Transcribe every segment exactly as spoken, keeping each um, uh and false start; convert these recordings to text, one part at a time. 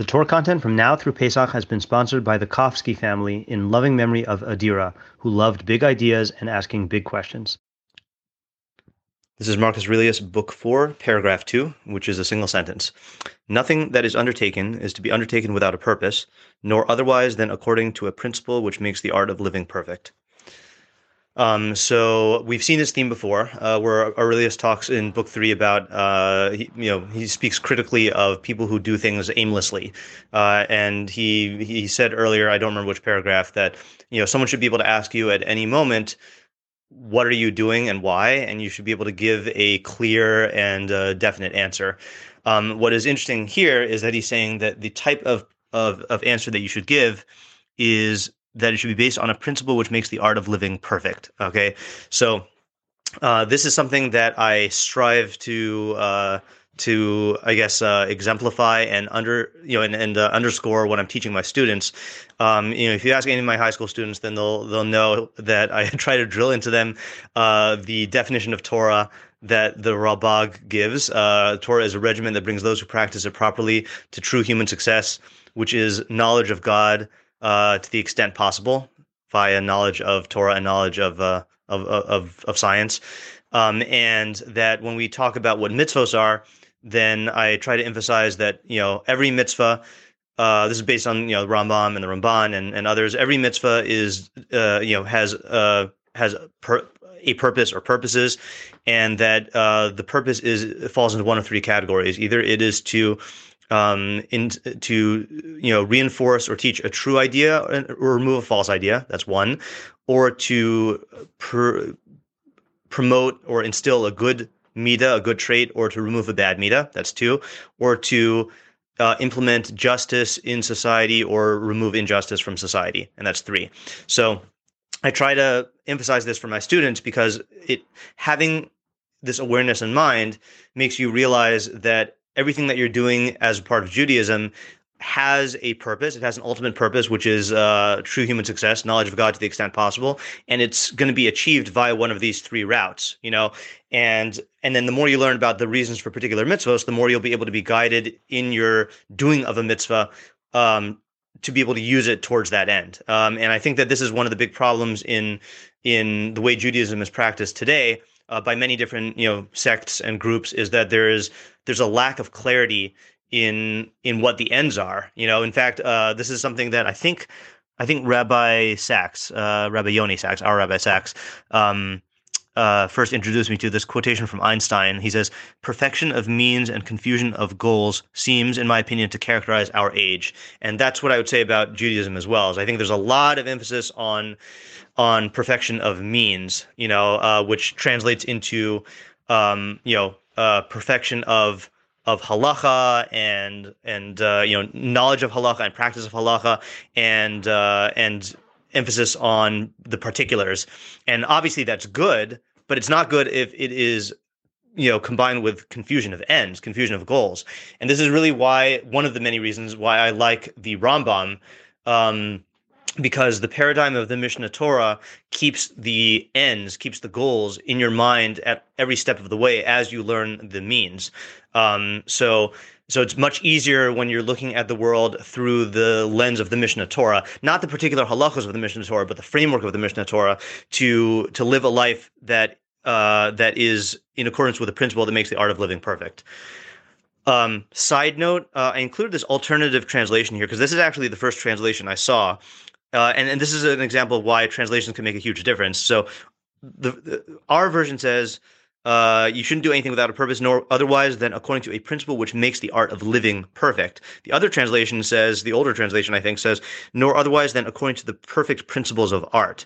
The Torah content from now through Pesach has been sponsored by the Kofsky family in loving memory of Adira, who loved big ideas and asking big questions. This is Marcus Aurelius, Book four, Paragraph two, which is a single sentence. Nothing that is undertaken is to be undertaken without a purpose, nor otherwise than according to a principle which makes the art of living perfect. Um, so we've seen this theme before, uh, where Aurelius talks in Book Three about, uh, he, you know, he speaks critically of people who do things aimlessly, uh, and he he said earlier, I don't remember which paragraph, that you know someone should be able to ask you at any moment, what are you doing and why, and you should be able to give a clear and uh, definite answer. Um, what is interesting here is that he's saying that the type of of of answer that you should give is that it should be based on a principle which makes the art of living perfect. Okay, so uh, this is something that I strive to uh, to I guess uh, exemplify and under you know and, and uh, underscore when I'm teaching my students. Um, you know, if you ask any of my high school students, then they'll they'll know that I try to drill into them uh, the definition of Torah that the Rabag gives. Uh, Torah is a regimen that brings those who practice it properly to true human success, which is knowledge of God, Uh, to the extent possible, via knowledge of Torah and knowledge of uh, of, of of science, um, and that when we talk about what mitzvos are, then I try to emphasize that you know every mitzvah. Uh, this is based on you know Rambam and the Ramban and, and others. Every mitzvah is uh, you know has uh, has per, a purpose or purposes, and that uh, the purpose is falls into one of three categories. Either it is to Um, in, to you know reinforce or teach a true idea or, or remove a false idea. That's one, or to pr- promote or instill a good mida, a good trait, or to remove a bad mida. That's two, or to uh, implement justice in society or remove injustice from society, and that's three. So I try to emphasize this for my students because it having this awareness in mind makes you realize that everything that you're doing as part of Judaism has a purpose. It has an ultimate purpose, which is uh, true human success, knowledge of God to the extent possible, and it's going to be achieved via one of these three routes. You know, and and then the more you learn about the reasons for particular mitzvahs, the more you'll be able to be guided in your doing of a mitzvah um, to be able to use it towards that end. Um, and I think that this is one of the big problems in in the way Judaism is practiced today. Uh, by many different, you know, sects and groups, is that there is there's a lack of clarity in in what the ends are. You know, in fact, uh, this is something that I think I think Rabbi Sacks, uh, Rabbi Yoni Sacks, our Rabbi Sacks, um, uh, first introduced me to this quotation from Einstein. He says, "Perfection of means and confusion of goals seems, in my opinion, to characterize our age," and that's what I would say about Judaism as well. Is I think there's a lot of emphasis on on perfection of means, you know, uh, which translates into, um, you know, uh, perfection of of halakha and and uh, you know knowledge of halakha and practice of halakha and uh, and emphasis on the particulars. And obviously that's good, but it's not good if it is, you know, combined with confusion of ends, confusion of goals. And this is really why one of the many reasons why I like the Rambam. Um, Because the paradigm of the Mishnah Torah keeps the ends, keeps the goals in your mind at every step of the way as you learn the means. Um, so, so it's much easier when you're looking at the world through the lens of the Mishnah Torah, not the particular halachos of the Mishnah Torah, but the framework of the Mishnah Torah, to to live a life that uh, that is in accordance with a principle that makes the art of living perfect. Um, side note: uh, I included this alternative translation here because this is actually the first translation I saw. Uh, and, and this is an example of why translations can make a huge difference. So the, the, our version says, uh, you shouldn't do anything without a purpose, nor otherwise than according to a principle which makes the art of living perfect. The other translation says, the older translation, I think, says, nor otherwise than according to the perfect principles of art.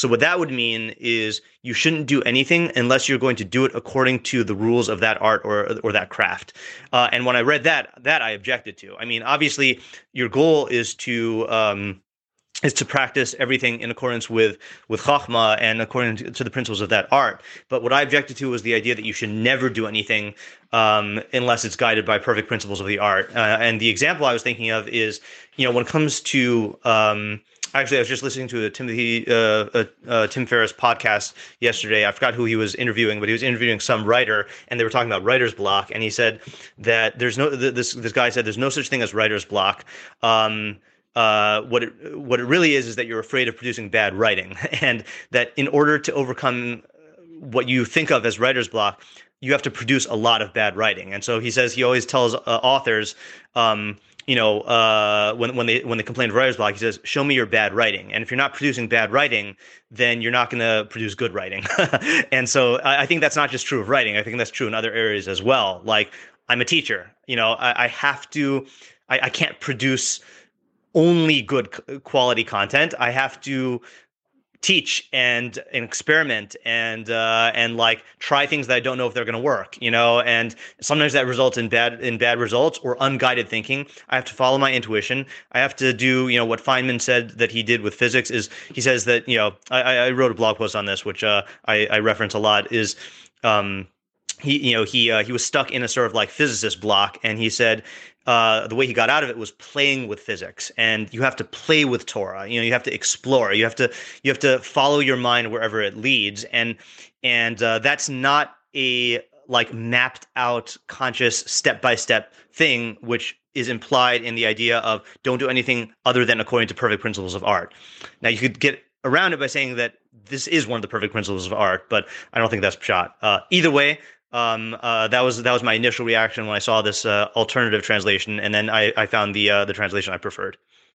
So what that would mean is you shouldn't do anything unless you're going to do it according to the rules of that art or or that craft. Uh, and when I read that, that I objected to. I mean, obviously, your goal is to... Um, is to practice everything in accordance with with Chachma and according to, to the principles of that art. But what I objected to was the idea that you should never do anything um, unless it's guided by perfect principles of the art. Uh, and the example I was thinking of is, you know, when it comes to um, Actually, I was just listening to a Tim, he, uh, uh, uh, Tim Ferriss podcast yesterday. I forgot who he was interviewing, but he was interviewing some writer, and they were talking about writer's block. And he said that there's no this this guy said there's no such thing as writer's block. Um, uh, what it, what it really is is that you're afraid of producing bad writing, and that in order to overcome what you think of as writer's block, you have to produce a lot of bad writing. And so he says he always tells uh, authors. Um, You know, uh, when when they when they complain of writer's block, he says, "Show me your bad writing." And if you're not producing bad writing, then you're not going to produce good writing. And so I, I think that's not just true of writing. I think that's true in other areas as well. Like, I'm a teacher. You know, I, I have to. I, I can't produce only good quality content. I have to teach and, and experiment and uh, and like try things that I don't know if they're going to work, you know, and sometimes that results in bad in bad results or unguided thinking. I have to follow my intuition. I have to do, you know, what Feynman said that he did with physics is he says that, you know, I, I wrote a blog post on this, which uh, I, I reference a lot is um, he, you know, he uh, he was stuck in a sort of like physicist block. And he said, Uh, the way he got out of it was playing with physics, and you have to play with Torah. You know, you have to explore. You have to you have to follow your mind wherever it leads, and and uh, that's not a like mapped out, conscious, step by step thing, which is implied in the idea of don't do anything other than according to perfect principles of art. Now you could get around it by saying that this is one of the perfect principles of art, but I don't think that's pshat. Uh, either way. Um, uh, that was that was my initial reaction when I saw this uh, alternative translation, and then I, I found the uh, the translation I preferred.